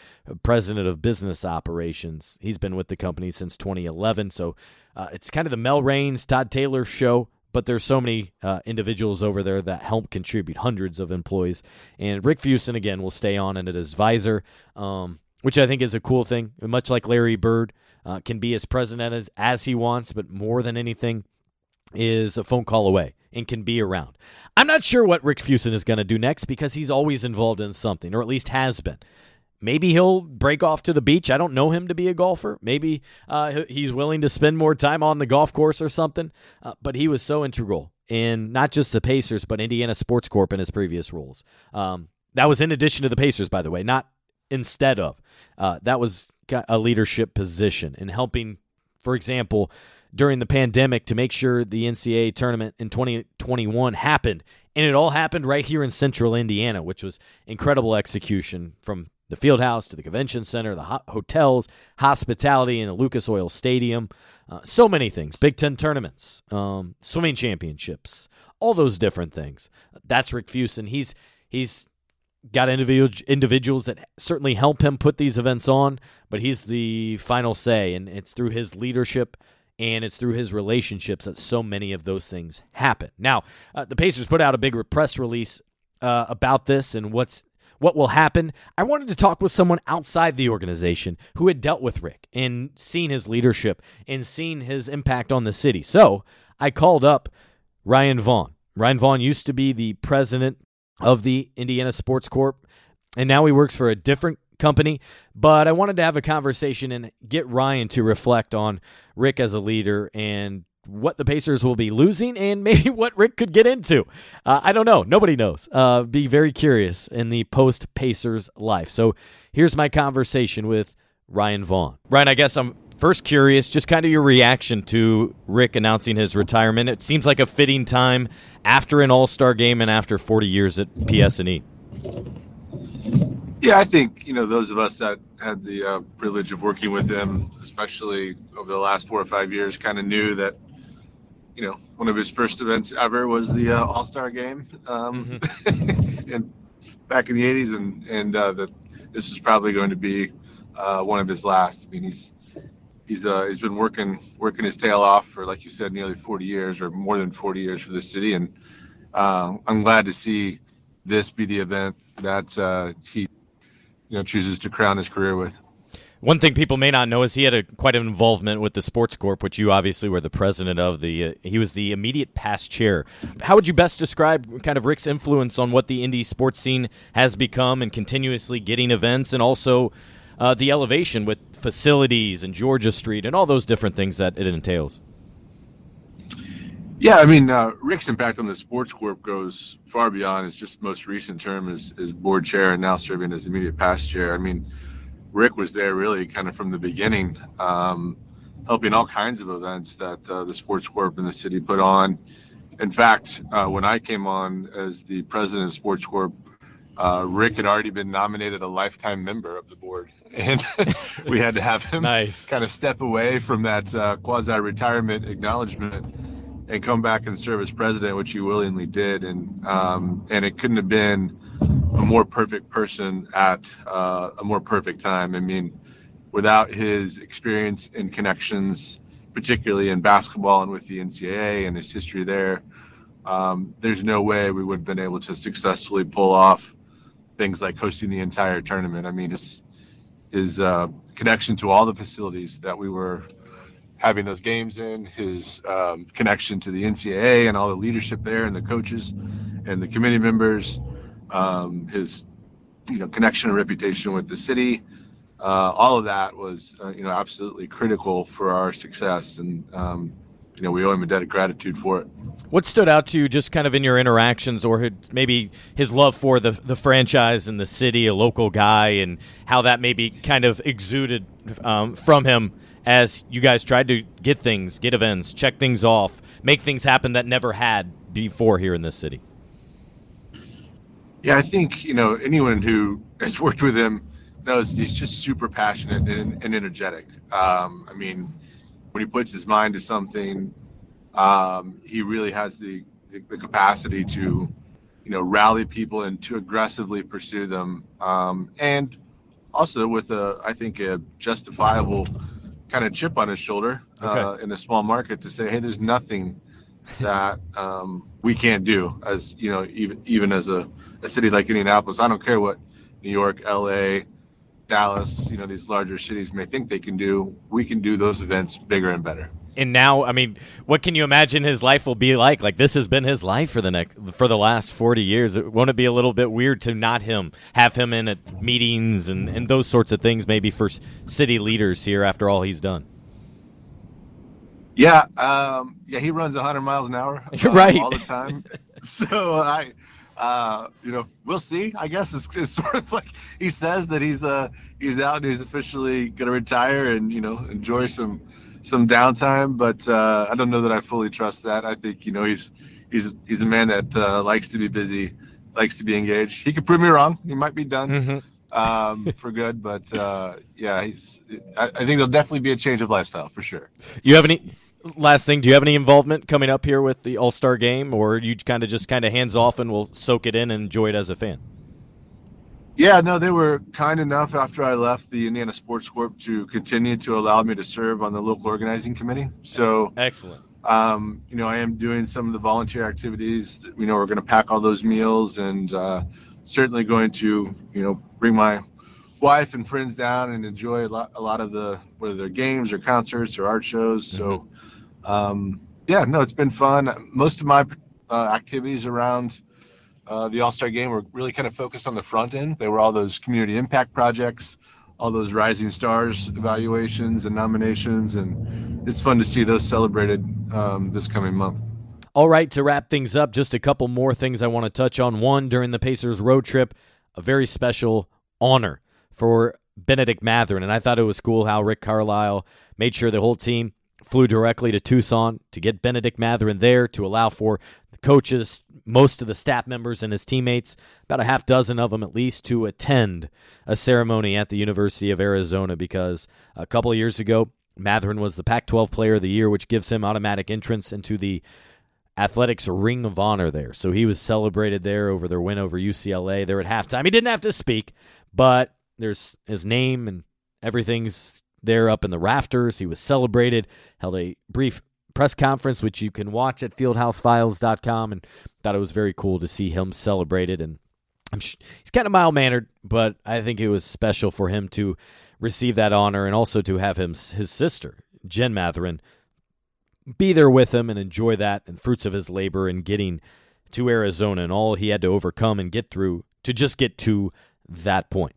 president of business operations. He's been with the company since twenty eleven, so uh, it's kind of the Mel Raines, Todd Taylor show, but there's so many uh, individuals over there that help contribute, hundreds of employees. And Rick Fuson, again, will stay on as an advisor, um, which I think is a cool thing, much like Larry Bird. Uh, can be as president as, as he wants, but more than anything is a phone call away and can be around. I'm not sure what Rick Fuson is going to do next because he's always involved in something, or at least has been. Maybe he'll break off to the beach. I don't know him to be a golfer. Maybe uh, he's willing to spend more time on the golf course or something, uh, but he was so integral in not just the Pacers, but Indiana Sports Corp in his previous roles. Um, that was in addition to the Pacers, by the way, not instead of. Uh, that was a leadership position in helping, for example, during the pandemic to make sure the N C double A tournament in twenty twenty-one happened. And it all happened right here in Central Indiana, which was incredible execution from the Fieldhouse to the Convention Center, the ho- hotels, hospitality, and the Lucas Oil Stadium. Uh, so many things. Big Ten tournaments, um, swimming championships, all those different things. That's Rick Fuson. He's, he's, got individual individuals that certainly help him put these events on, but he's the final say, and it's through his leadership and it's through his relationships that so many of those things happen. Now, uh, the Pacers put out a big press release uh, about this and what's what will happen. I wanted to talk with someone outside the organization who had dealt with Rick and seen his leadership and seen his impact on the city. So I called up Ryan Vaughn. Ryan Vaughn used to be the president of the Indiana Sports Corp, and now he works for a different company, but I wanted to have a conversation and get Ryan to reflect on Rick as a leader and what the Pacers will be losing and maybe what Rick could get into. Uh, I don't know. Nobody knows. Uh, be very curious in the post-Pacers life. So here's my conversation with Ryan Vaughn. Ryan, I guess I'm first curious, just kind of your reaction to Rick announcing his retirement. It seems like a fitting time after an All-Star game and after forty years at P S and E. Yeah, I think, you know, those of us that had the uh, privilege of working with him, especially over the last four or five years, kind of knew that, you know, one of his first events ever was the uh, All-Star game um, mm-hmm. and back in the eighties, and, and uh, that this is probably going to be uh, one of his last. I mean, he's he's uh, he's been working working his tail off for, like you said, nearly forty years or more than forty years for this city, and uh, I'm glad to see this be the event that uh, he you know, chooses to crown his career with. One thing people may not know is he had a quite an involvement with the Sports Corp, which you obviously were the president of. The uh, he was the immediate past chair. How would you best describe kind of Rick's influence on what the indie sports scene has become and continuously getting events, and also uh, the elevation with facilities and Georgia Street and all those different things that it entails? Yeah, I mean, uh, Rick's impact on the Sports Corp goes far beyond. His just most recent term as, as board chair and now serving as immediate past chair. I mean, Rick was there really kind of from the beginning, um, helping all kinds of events that uh, the Sports Corp and the city put on. In fact, uh, when I came on as the president of Sports Corp, uh, Rick had already been nominated a lifetime member of the board. And we had to have him nice. kind of step away from that uh, quasi-retirement acknowledgement and come back and serve as president, which he willingly did. And um, and it couldn't have been a more perfect person at uh, a more perfect time. I mean, without his experience and connections, particularly in basketball and with the N C double A and his history there, um, there's no way we would have been able to successfully pull off things like hosting the entire tournament. I mean, his, his uh, connection to all the facilities that we were having those games in, his um, connection to the N C double A and all the leadership there and the coaches and the committee members, um, his, you know, connection and reputation with the city, uh, all of that was, uh, you know, absolutely critical for our success. And, um, you know, we owe him a debt of gratitude for it. What stood out to you just kind of in your interactions, or maybe his love for the, the franchise and the city, a local guy, and how that maybe kind of exuded um, from him as you guys tried to get things, get events, check things off, make things happen that never had before here in this city? Yeah, I think, you know, anyone who has worked with him knows he's just super passionate and, and energetic. Um, I mean, when he puts his mind to something, um, he really has the, the, the capacity to, you know, rally people and to aggressively pursue them. Um, and also with, a, I think, a justifiable kind of chip on his shoulder uh, okay. in a small market to say, hey, there's nothing that um, we can't do as, you know, even even as a, a city like Indianapolis. I don't care what New York, L A, Dallas, you know, these larger cities may think they can do. We can do those events bigger and better. And now, I mean, what can you imagine his life will be like? Like, this has been his life for the next, for the last forty years. Won't it be a little bit weird to not him, have him in at meetings and, and those sorts of things, maybe for city leaders here after all he's done? Yeah, um, yeah, he runs one hundred miles an hour uh, right. all the time. So I, uh, you know, we'll see. I guess it's, it's sort of like he says that he's uh, he's out and he's officially going to retire and, you know, enjoy some. some downtime, but uh, I don't know that I fully trust that. I think, you know, he's he's he's a man that uh, likes to be busy, likes to be engaged. He could prove me wrong. He might be done mm-hmm. um, for good, but uh, yeah, he's. I, I think there'll definitely be a change of lifestyle for sure. You have any last thing? Do you have any involvement coming up here with the All-Star Game, or are you kind of just kind of hands off and will soak it in and enjoy it as a fan? Yeah, no, they were kind enough after I left the Indiana Sports Corp to continue to allow me to serve on the local organizing committee. So excellent. Um, you know, I am doing some of the volunteer activities. That, you know, we're going to pack all those meals, and uh, certainly going to, you know, bring my wife and friends down and enjoy a lot, a lot of the, whether they're games or concerts or art shows. So, um, yeah, no, it's been fun. Most of my uh, activities around Uh, the All-Star Game were really kind of focused on the front end. They were all those community impact projects, all those Rising Stars evaluations and nominations, and it's fun to see those celebrated um, this coming month. All right, to wrap things up, just a couple more things I want to touch on. One, during the Pacers road trip, a very special honor for Bennedict Mathurin, and I thought it was cool how Rick Carlisle made sure the whole team flew directly to Tucson to get Bennedict Mathurin there to allow for the coaches, most of the staff members and his teammates, about a half dozen of them at least, to attend a ceremony at the University of Arizona, because a couple of years ago, Mathurin was the Pac twelve Player of the Year, which gives him automatic entrance into the Athletics Ring of Honor there. So he was celebrated there over their win over U C L A there at halftime. He didn't have to speak, but there's his name and everything's there up in the rafters. He was celebrated, held a brief press conference, which you can watch at fieldhouse files dot com, and thought it was very cool to see him celebrated. And I'm sh- he's kind of mild-mannered, but I think it was special for him to receive that honor, and also to have him, his sister, Jen Mathurin, be there with him and enjoy that and fruits of his labor in getting to Arizona and all he had to overcome and get through to just get to that point.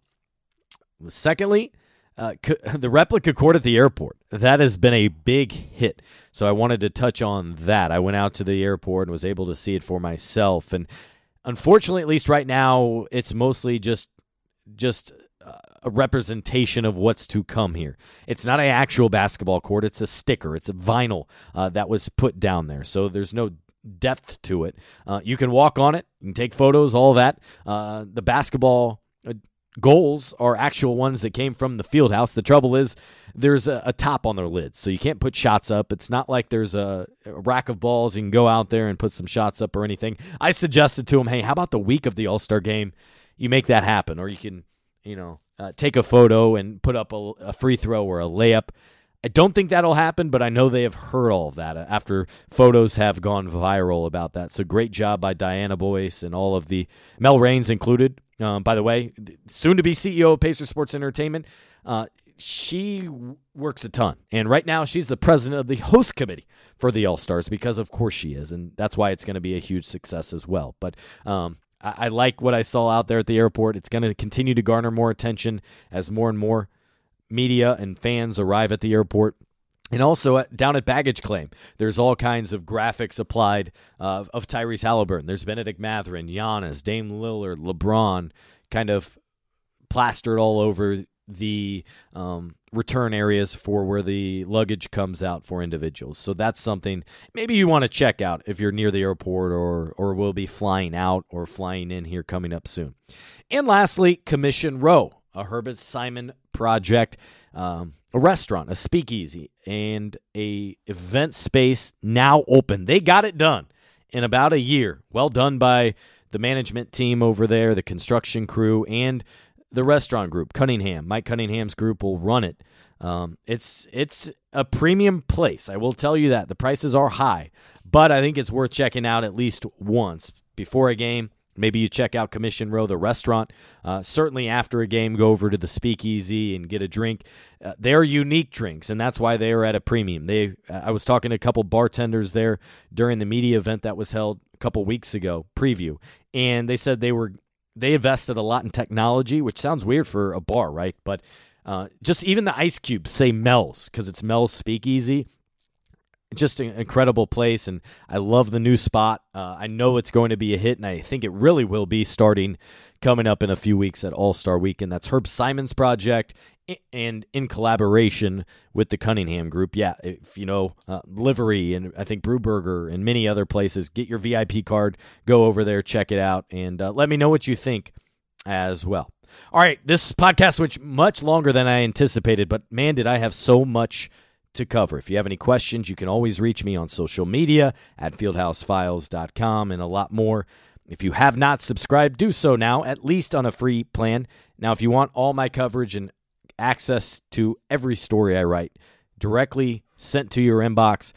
Secondly, Uh, the replica court at the airport, that has been a big hit. So I wanted to touch on that. I went out to the airport and was able to see it for myself. And unfortunately, at least right now, it's mostly just just a representation of what's to come here. It's not an actual basketball court. It's a sticker. It's a vinyl uh, that was put down there. So there's no depth to it. Uh, you can walk on it. You can take photos, all that. Uh, the basketball uh, goals are actual ones that came from the field house. The trouble is there's a, a top on their lid, so you can't put shots up. It's not like there's a, a rack of balls. You can go out there and put some shots up or anything. I suggested to him, hey, how about the week of the All-Star Game? You make that happen, or you can, you know, uh, take a photo and put up a, a free throw or a layup. I don't think that'll happen, but I know they have heard all of that after photos have gone viral about that. So great job by Diana Boyce and all of the, Mel Raines included. Um, by the way, soon-to-be C E O of Pacers Sports Entertainment, uh, she works a ton. And right now she's the president of the host committee for the All-Stars, because of course she is, and that's why it's going to be a huge success as well. But um, I-, I like what I saw out there at the airport. It's going to continue to garner more attention as more and more media and fans arrive at the airport. And also at, down at baggage claim, there's all kinds of graphics applied uh, of Tyrese Haliburton. There's Bennedict Mathurin, Giannis, Dame Lillard, LeBron, kind of plastered all over the um, return areas for where the luggage comes out for individuals. So that's something maybe you want to check out if you're near the airport, or or will be flying out or flying in here coming up soon. And lastly, Commission Row, a Herb Simon project, um, a restaurant, a speakeasy, and a event space now open. They got it done in about a year. Well done by the management team over there, the construction crew, and the restaurant group. Cunningham, Mike Cunningham's group will run it. Um, it's it's a premium place. I will tell you that. The prices are high, but I think it's worth checking out at least once before a game. Maybe you check out Commission Row, the restaurant. Uh, certainly after a game, go over to the speakeasy and get a drink. Uh, they're unique drinks, and that's why they are at a premium. They, I was talking to a couple bartenders there during the media event that was held a couple weeks ago, preview, and they said they were they invested a lot in technology, which sounds weird for a bar, right? But uh, just even the ice cubes say Mel's, because it's Mel's Speakeasy. Just an incredible place, and I love the new spot. Uh, I know it's going to be a hit, and I think it really will be starting coming up in a few weeks at All-Star Weekend. That's Herb Simon's project, and in collaboration with the Cunningham Group. Yeah, if you know, uh, Livery, and I think Brewburger, and many other places, get your V I P card, go over there, check it out, and uh, let me know what you think as well. All right, this podcast was much longer than I anticipated, but man, did I have so much to cover. If you have any questions, you can always reach me on social media at fieldhouse files dot com, and a lot more If you have not subscribed, do so now, at least on a free plan. Now, if you want all my coverage and access to every story I write directly sent to your inbox,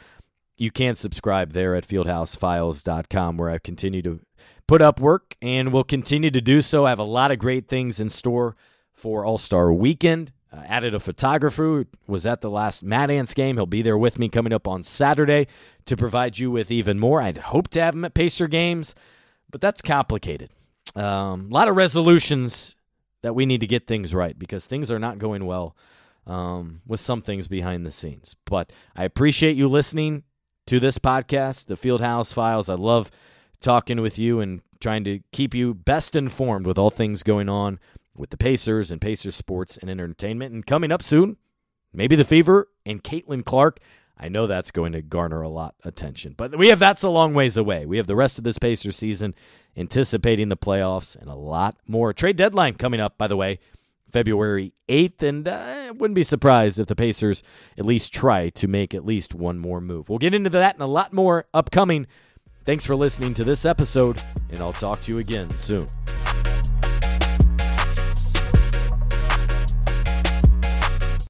you can subscribe there at fieldhouse files dot com, where I continue to put up work and will continue to do so. I have a lot of great things in store for All-Star Weekend. Uh, added a photographer who was at the last Mad Ants game. He'll be there with me coming up on Saturday to provide you with even more. I'd hope to have him at Pacer games, but that's complicated. Um, a lot of resolutions that we need to get things right, because things are not going well um, with some things behind the scenes. But I appreciate you listening to this podcast, the Fieldhouse Files. I love talking with you and trying to keep you best informed with all things going on with the Pacers and Pacers sports and entertainment. And coming up soon, maybe the Fever and Caitlin Clark. I know that's going to garner a lot of attention, but we have that's a long ways away. We have the rest of this Pacers season, anticipating the playoffs, and a lot more. Trade deadline coming up, by the way, February eighth, and uh, I wouldn't be surprised if the Pacers at least try to make at least one more move. We'll get into that and a lot more upcoming. Thanks for listening to this episode, and I'll talk to you again soon.